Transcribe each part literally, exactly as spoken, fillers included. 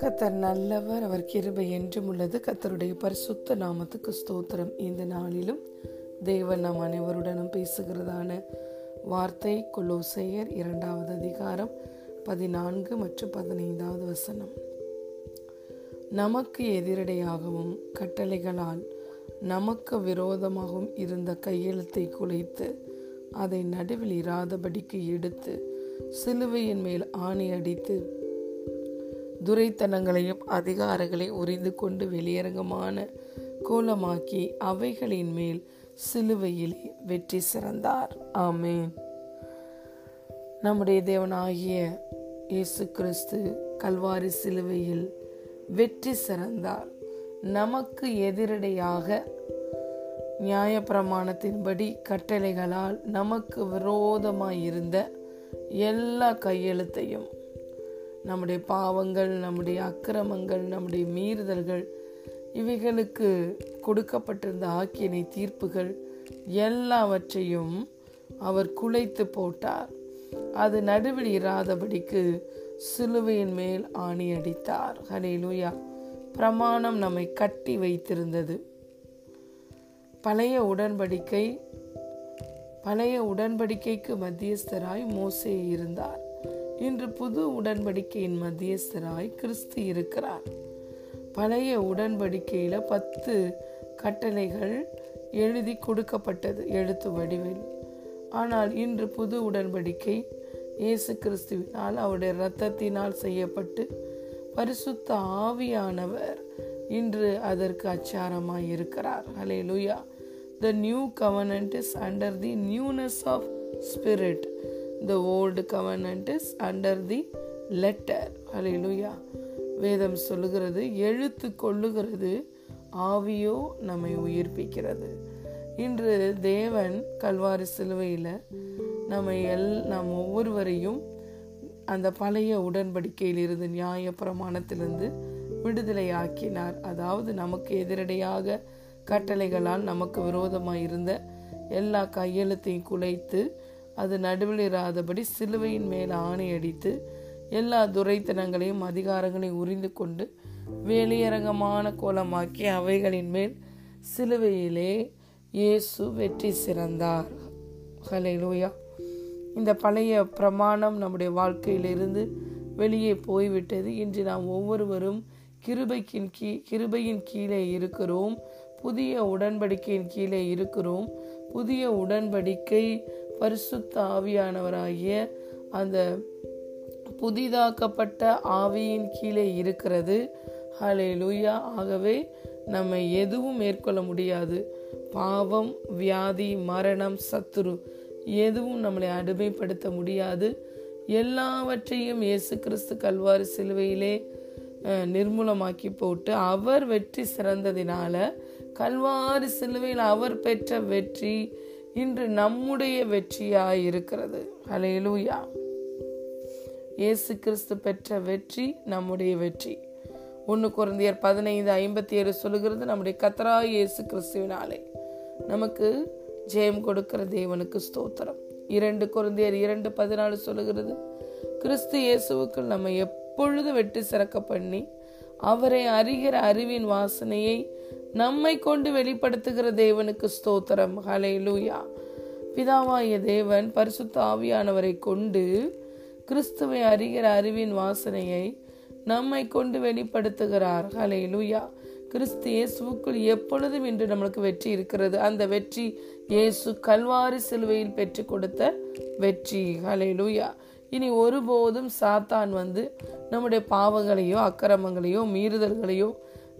கர்த்தர் நல்லவர், அவர் கிருபை என்றும் உள்ளது. கர்த்தருடைய பரிசுத்த நாமத்துக்கு ஸ்தோத்திரம். இந்த நாளிலும் தேவன் நாம் அனைவருடனும் பேசுகிறதான வார்த்தை கொலோசேயர் இரண்டாவது அதிகாரம் பதினான்கு மற்றும் பதினைந்தாவது வசனம். நமக்கு எதிரடையாகவும் கட்டளைகளால் நமக்கு விரோதமாகவும் இருந்த கையெழுத்தை குலைத்து அதை நடுவில் இராதபடிக்கு எடுத்து சிலுவையின் மேல் ஆணியடித்து துரைத்தனங்களையும் அதிகாரங்களை உரிந்து கொண்டு வெளியரங்கமான கோலமாக்கி அவைகளின் மேல் சிலுவையிலே வெற்றி சிறந்தார். ஆமேன். நம்முடைய தேவனாகிய இயேசு கிறிஸ்து கல்வாரி சிலுவையில் வெற்றி சிறந்தார். நமக்கு எதிரடையாக நியாயப்பிரமாணத்தின்படி கட்டளைகளால் நமக்கு விரோதமாயிருந்த எல்லா கையெழுத்தையும், நம்முடைய பாவங்கள், நம்முடைய அக்கிரமங்கள், நம்முடைய மீறுதல்கள், இவைகளுக்கு கொடுக்கப்பட்டிருந்த ஆக்கினை தீர்ப்புகள் எல்லாவற்றையும் அவர் குலைத்து போட்டார். அது நடுவில் இராதபடிக்கு சிலுவையின் மேல் ஆணி அடித்தார். ஹல்லேலூயா. பிரமாணம் நம்மை கட்டி வைத்திருந்தது. பழைய உடன்படிக்கை பழைய உடன்படிக்கைக்கு மத்தியஸ்தராய் மோசே இருந்தார். இன்று புது உடன்படிக்கையின் மத்தியஸ்தராய் கிறிஸ்து இருக்கிறார். பழைய உடன்படிக்கையில பத்து கட்டளைகள் எழுதி கொடுக்கப்பட்டது எழுத்து வடிவில். ஆனால் இன்று புது உடன்படிக்கை இயேசு கிறிஸ்துவினால், அவருடைய இரத்தத்தினால் செய்யப்பட்டு, பரிசுத்த ஆவியானவர் இன்று அதற்கு அச்சாரமாய் இருக்கிறார். ஹல்லேலூயா. The new covenant is under the newness of spirit. The old covenant is under the letter. ஹல்லேலூயா. வேதம் சொல்லுகிறது, எழுத்து கொள்ளுகிறது, ஆவியோ நம்மை உயிர்ப்பிக்கிறது. இன்று தேவன் கல்வாரி சிலுவையில் நம்மை எல் நாம் ஒவ்வொருவரையும் அந்த பழைய உடன்படிக்கையிலிருந்து, நியாய பிரமாணத்திலிருந்து விடுதலையாக்கினார். அதாவது நமக்கு எதிரடையாக கட்டளைகளால் நமக்கு விரோதமாக இருந்த எல்லா கையெழுத்தையும் குலைத்து அது நடுவில் இராதபடி சிலுவையின் மேல் ஆணையடித்து எல்லா துரைத்தனங்களையும் அதிகாரங்களையும் உரிந்து கொண்டு வெளியரங்கமான கோலமாக்கி அவைகளின் மேல் சிலுவையிலே இயேசு வெற்றி சிறந்தார். ஹல்லேலூயா. இந்த பழைய பிரமாணம் நம்முடைய வாழ்க்கையிலிருந்து வெளியே போய்விட்டது. இன்று நாம் ஒவ்வொருவரும் கிருபைக்கின் கீ கிருபையின் கீழே இருக்கிறோம். புதிய உடன்படிக்கையின் கீழே இருக்கிறோம். புதிய உடன்படிக்கை பரிசுத்த ஆவியானவராகிய அந்த புதிதாக்கப்பட்ட ஆவியின் கீழே இருக்கிறது. ஹல்லேலூயா. ஆகவே நம்மை எதுவும் மேற்கொள்ள முடியாது. பாவம், வியாதி, மரணம், சத்துரு எதுவும் நம்மளை அடிமைப்படுத்த முடியாது. எல்லாவற்றையும் இயேசு கிறிஸ்து கல்வாரி சிலுவையிலே நிர்மூலமாக்கி போட்டு அவர் வெற்றி சிறந்ததினால, கல்வாரி சிலுவையில் அவர் பெற்ற வெற்றி இன்று நம்முடைய வெற்றியாய் இருக்கிறது. ஹல்லேலூயா. இயேசு கிறிஸ்து பெற்ற வெற்றி நம்முடைய வெற்றி. ஒன்று கொரிந்தியர் பதினைந்து ஐம்பத்தி ஏழு சொல்லுகிறது, நம்முடைய கர்த்தராகிய இயேசு கிறிஸ்துவினாலே நமக்கு ஜெயம் கொடுக்கிற தேவனுக்கு ஸ்தோத்திரம். இரண்டு கொரிந்தியர் இரண்டு பதினாலு சொல்லுகிறது, கிறிஸ்து இயேசுவுக்குள் நம்ம எப்பொழுது வெற்றி சிறக்க பண்ணி அவரை அறிகிற அறிவின் வாசனையை நம்மை கொண்டு வெளிப்படுத்துகிற தேவனுக்கு ஸ்தோத்திரம். ஹல்லேலூயா. பிதாவாகிய தேவன் பரிசுத்த ஆவியானவரை கொண்டு கிறிஸ்துவை அறிகிற அறிவின் வாசனையை நம்மை கொண்டு வெளிப்படுத்துகிறார். ஹல்லேலூயா. கிறிஸ்து இயேசுவுக்குள் எப்பொழுதும் இன்று நம்மளுக்கு வெற்றி இருக்கிறது. அந்த வெற்றி இயேசு கல்வாரி சிலுவையில் பெற்று கொடுத்த வெற்றி. ஹல்லேலூயா. இனி ஒருபோதும் சாத்தான் வந்து நம்முடைய பாவங்களையோ அக்கிரமங்களையோ மீறுதல்களையோ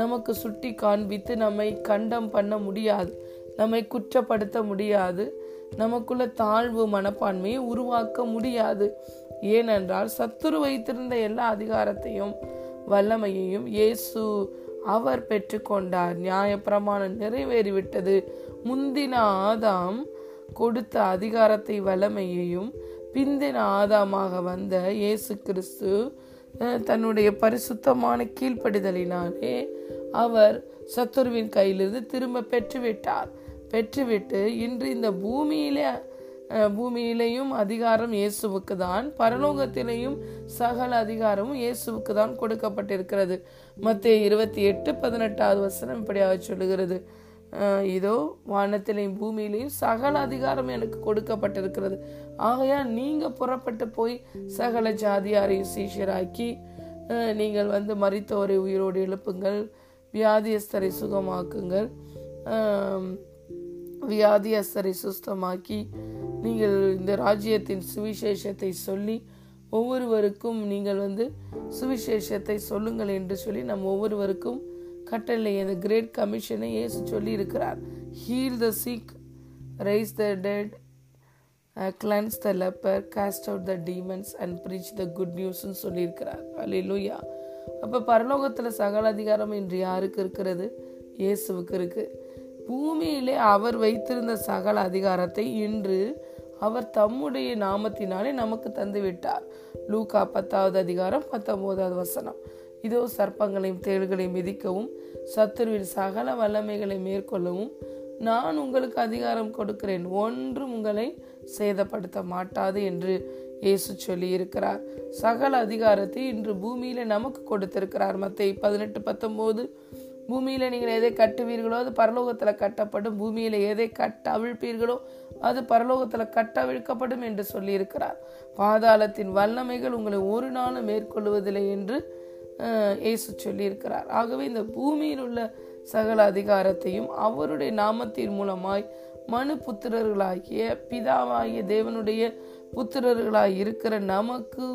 நமக்கு சுட்டி காண்பித்து நம்மை கண்டம் பண்ண முடியாது. நம்மை குற்றப்படுத்த முடியாது. நமக்குள்ள தாழ்வு மனப்பான்மையை உருவாக்க முடியாது. ஏனென்றால் சத்துரு வைத்திருந்த எல்லா அதிகாரத்தையும் வல்லமையையும் இயேசு அவர் பெற்று கொண்டார். நியாயப்பிரமாணம் நிறைவேறிவிட்டது. முந்தின ஆதாம் கொடுத்த அதிகாரத்தை வல்லமையையும் பிந்தின ஆதாமாக வந்த இயேசு கிறிஸ்து தன்னுடைய பரிசுத்தமான கீழ்ப்படிதலினாலே அவர் சத்துருவின் கையிலிருந்து திரும்ப பெற்றுவிட்டார். பெற்றுவிட்டு இன்று இந்த பூமியிலே பூமியிலேயும் அதிகாரம் இயேசுவுக்கு தான், பரலோகத்திலேயும் சகல அதிகாரமும் இயேசுவுக்கு தான் கொடுக்கப்பட்டிருக்கிறது. மத்தேயு இருபத்தி எட்டு பதினெட்டாவது வசனம் இப்படியாக சொல்லுகிறது, இதோ வானத்திலையும் பூமியிலையும் சகல அதிகாரம் எனக்கு கொடுக்கப்பட்டிருக்கிறது, ஆகையா நீங்க புறப்பட்டு போய் சகல ஜாதியாரையும் சீஷராக்கி நீங்கள் வந்து மரித்தோரை உயிரோடு எழுப்புங்கள், வியாதியஸ்தரை சுகமாக்குங்கள், வியாதியஸ்தரை சுஸ்தமாக்கி நீங்கள் இந்த ராஜ்யத்தின் சுவிசேஷத்தை சொல்லி ஒவ்வொருவருக்கும் நீங்கள் வந்து சுவிசேஷத்தை சொல்லுங்கள் என்று சொல்லி நம் ஒவ்வொருவருக்கும் கட்டளை, இந்த கிரேட் கமிஷனை இயேசு சொல்லி இருக்கிறார். Heal the sick, rise the dead, cleanse the leper, cast out the demons and preach the good நியூஸ்ன்னு சொல்லியிருக்கிறார். அல்லேலூயா. அப்போ பரலோகத்தில் சகல அதிகாரம் இன்று யாருக்கு இருக்கிறது? இயேசுவுக்கு இருக்குது. பூமியிலே அவர் வைத்திருந்த சகல அதிகாரத்தை இன்று அவர் தம்முடைய நாமத்தினாலே நமக்கு தந்து விட்டார். லூக்கா பத்தாவது அதிகாரம் பத்தொன்பதாவது வசனம், இதோ சர்ப்பங்களையும் தேள்களையும் மிதிக்கவும் சத்துருவின் சகல வல்லமைகளை மேற்கொள்ளவும் நான் உங்களுக்கு அதிகாரம் கொடுக்கிறேன், ஒன்றும் உங்களை சேதப்படுத்த மாட்டாது என்று இயேசு சொல்லி இருக்கிறார். சகல அதிகாரத்தை இன்று பூமியில நமக்கு கொடுத்திருக்கிறார். மத்தேயு பதினெட்டு பத்தொன்பது, பூமியில நீங்கள் எதை கட்டுவீர்களோ அது பரலோகத்துல கட்டப்படும், பூமியில எதை கட்ட அவிழ்ப்பீர்களோ அது பரலோகத்துல கட்டவிழ்க்கப்படும் என்று சொல்லி இருக்கிறார். பாதாளத்தின் வல்லமைகள் உங்களை ஒரு நாளும் மேற்கொள்வதில்லை என்று இயேசு சொல்லி இருக்கிறார். ஆகவே இந்த பூமியில் உள்ள சகல அதிகாரத்தையும் அவருடைய நாமத்தின் மூலமாய் மனு புத்திரர்களாகிய பிதாவாகிய தேவனுடைய புத்திரர்களாய் இருக்கிற நமக்கு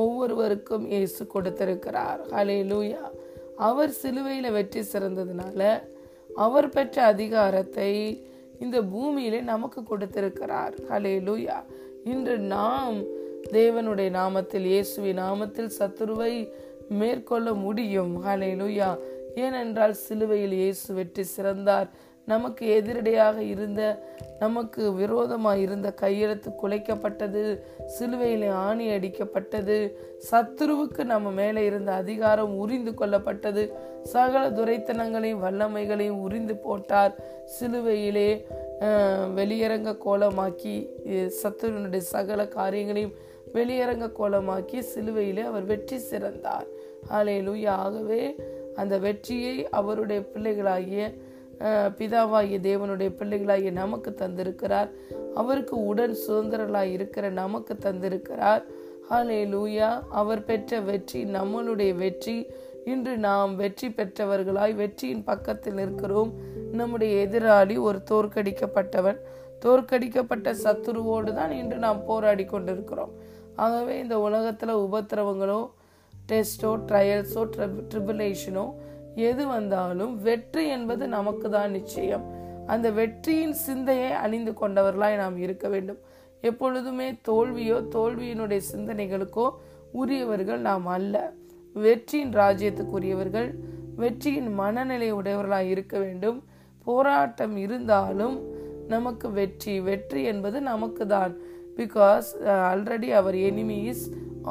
ஒவ்வொருவருக்கும் இயேசு கொடுத்திருக்கிறார். ஹல்லேலூயா. அவர் சிலுவையில வெற்றி சிறந்ததுனால அவர் பெற்ற அதிகாரத்தை இந்த பூமியிலே நமக்கு கொடுத்திருக்கிறார். ஹல்லேலூயா. இன்று நாம் தேவனுடைய நாமத்தில், இயேசுவின் நாமத்தில் சத்துருவை மேற்கொள்ள முடியும். ஹல்லேலூயா. ஏனென்றால் சிலுவையில் இயேசு வெற்றி சிறந்தார். நமக்கு எதிரடையாக இருந்த, நமக்கு விரோதமாக இருந்த கையெழுத்து குலைக்கப்பட்டது, சிலுவையில் ஆணி அடிக்கப்பட்டது, சத்துருவுக்கு நம்ம மேலே இருந்த அதிகாரம் உரிந்து கொள்ளப்பட்டது, சகல துரைத்தனங்களையும் வல்லமைகளையும் உரிந்து போட்டார். சிலுவையிலே வெளியரங்க கோலமாக்கி சத்துருவனுடைய சகல காரியங்களையும் வெளியரங்க கோலமாக்கி சிலுவையிலே அவர் வெற்றி சிறந்தார். ஹல்லேலூயா. ஆகவே அந்த வெற்றியை அவருடைய பிள்ளைகளாகிய பிதாவாகிய தேவனுடைய பிள்ளைகளாகிய நமக்கு தந்திருக்கிறார். அவருக்கு உடன் சுதந்திரர்களாய் இருக்கிற நமக்கு தந்திருக்கிறார். ஹல்லேலூயா. அவர் பெற்ற வெற்றி நம்மளுடைய வெற்றி. இன்று நாம் வெற்றி பெற்றவர்களாய் வெற்றியின் பக்கத்தில் இருக்கிறோம். நம்முடைய எதிராளி ஒரு தோற்கடிக்கப்பட்டவன், தோற்கடிக்கப்பட்ட சத்துருவோடு தான் இன்று நாம் போராடி கொண்டிருக்கிறோம். ஆகவே இந்த உலகத்துல உபத்திரவங்களோ டெஸ்டோ ட்ரையல்ஸோ ட்ரிபுலேஷனோ எது வந்தாலும் வெற்றி என்பது நமக்கு தான் நிச்சயம். அந்த வெற்றியின் சிந்தையை அணிந்து கொண்டவர்களாய் நாம் இருக்க வேண்டும். எப்பொழுதுமே தோல்வியோ தோல்வியினுடைய சிந்தனைகளுக்கோ உரியவர்கள் நாம் அல்ல. வெற்றியின் ராஜ்யத்துக்கு உரியவர்கள், வெற்றியின் மனநிலை உடையவர்களாய் இருக்க வேண்டும். போராட்டம் இருந்தாலும் நமக்கு வெற்றி, வெற்றி என்பது நமக்கு தான். பிகாஸ் ஆல்ரெடி அவர் எனிமி இஸ்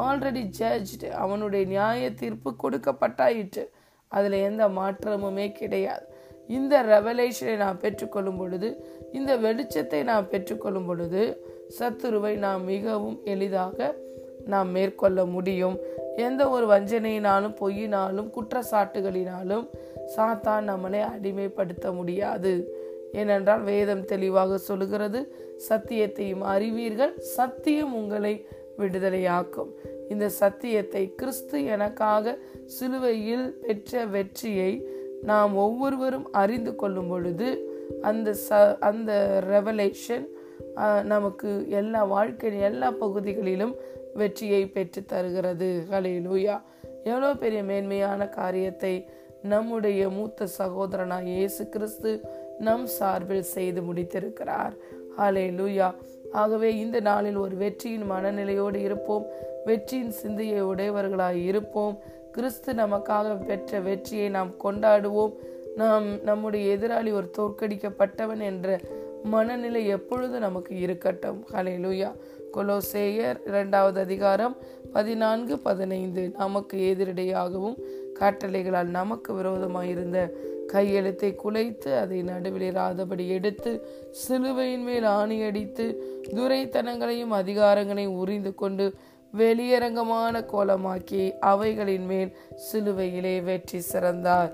ஆல்ரெடி ஜட்ஜ்டு, அவனுடைய நியாய தீர்ப்பு கொடுக்கப்பட்டாயிற்று, அதில் எந்த மாற்றமுமே கிடையாது. இந்த ரெவலேஷனை நாம் பெற்றுக்கொள்ளும் பொழுது, இந்த வெளிச்சத்தை நாம் பெற்றுக்கொள்ளும் பொழுது சத்துருவை நாம் மிகவும் எளிதாக நாம் மேற்கொள்ள முடியும். எந்த ஒரு வஞ்சனையினாலும் பொய்யினாலும் குற்றச்சாட்டுகளினாலும் சாத்தான் நம்மளை அடிமைப்படுத்த முடியாது. ஏனென்றால் வேதம் தெளிவாக சொல்லுகிறது, சத்தியத்தையும் அறிவீர்கள், சத்தியம் உங்களை விடுதலையாக்கும். இந்த சத்தியத்தை, கிறிஸ்து எனக்காக சிலுவையில் பெற்ற வெற்றியை நாம் ஒவ்வொருவரும் அறிந்து கொள்ளும் பொழுது அந்த ச அந்த ரெவலேஷன் நமக்கு எல்லா வாழ்க்கையின் எல்லா பகுதிகளிலும் வெற்றியை பெற்று தருகிறது. ஹல்லேலூயா. எவ்வளோ பெரிய மேன்மையான காரியத்தை நம்முடைய மூத்த சகோதரனாய் இயேசு கிறிஸ்து நம் சார்பில் செய்து முடித்திருக்கிறார். ஹல்லேலூயா. ஆகவே இந்த நாளில் ஒரு வெற்றியின் மனநிலையோடு இருப்போம், வெற்றியின் சிந்தையை உடையவர்களாய் இருப்போம். கிறிஸ்து நமக்காக பெற்ற வெற்றியை நாம் கொண்டாடுவோம். நாம் நம்முடைய எதிராளி ஒரு தோற்கடிக்கப்பட்டவன் என்ற மனநிலை எப்பொழுது நமக்கு இருக்கட்டும். ஹல்லேலூயா. கொலோசேயர் இரண்டாவது அதிகாரம் பதினான்கு பதினைந்து, நமக்கு எதிரடையாகவும் கட்டளைகளால் நமக்கு விரோதமாயிருந்த கையெழுத்தை குலைத்து அதை நடுவில் இராதபடி எடுத்து சிலுவையின் மேல் ஆணியடித்து துரைத்தனங்களையும் அதிகாரங்களையும் உறிந்து கொண்டு வெளியரங்கமான கோலமாக்கி அவைகளின் மேல் சிலுவையிலே வெற்றி சிறந்தார்.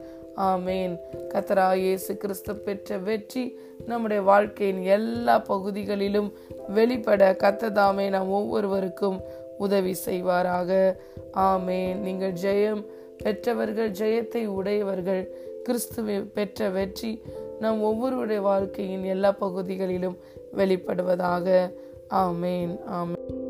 ஆமேன். கர்த்தராகிய இயேசு கிறிஸ்து பெற்ற வெற்றி நம்முடைய வாழ்க்கையின் எல்லா பகுதிகளிலும் வெளிப்பட கர்த்ததாமே நாம் ஒவ்வொருவருக்கும் உதவி செய்வாராக. ஆமேன். நீங்கள் ஜெயம் பெற்றவர்கள், ஜெயத்தை உடையவர்கள். கிறிஸ்துவை பெற்ற வெற்றி நாம் ஒவ்வொருவருடைய வாழ்க்கையின் எல்லா பகுதிகளிலும் வெளிப்படுவதாக. ஆமேன். ஆமேன்.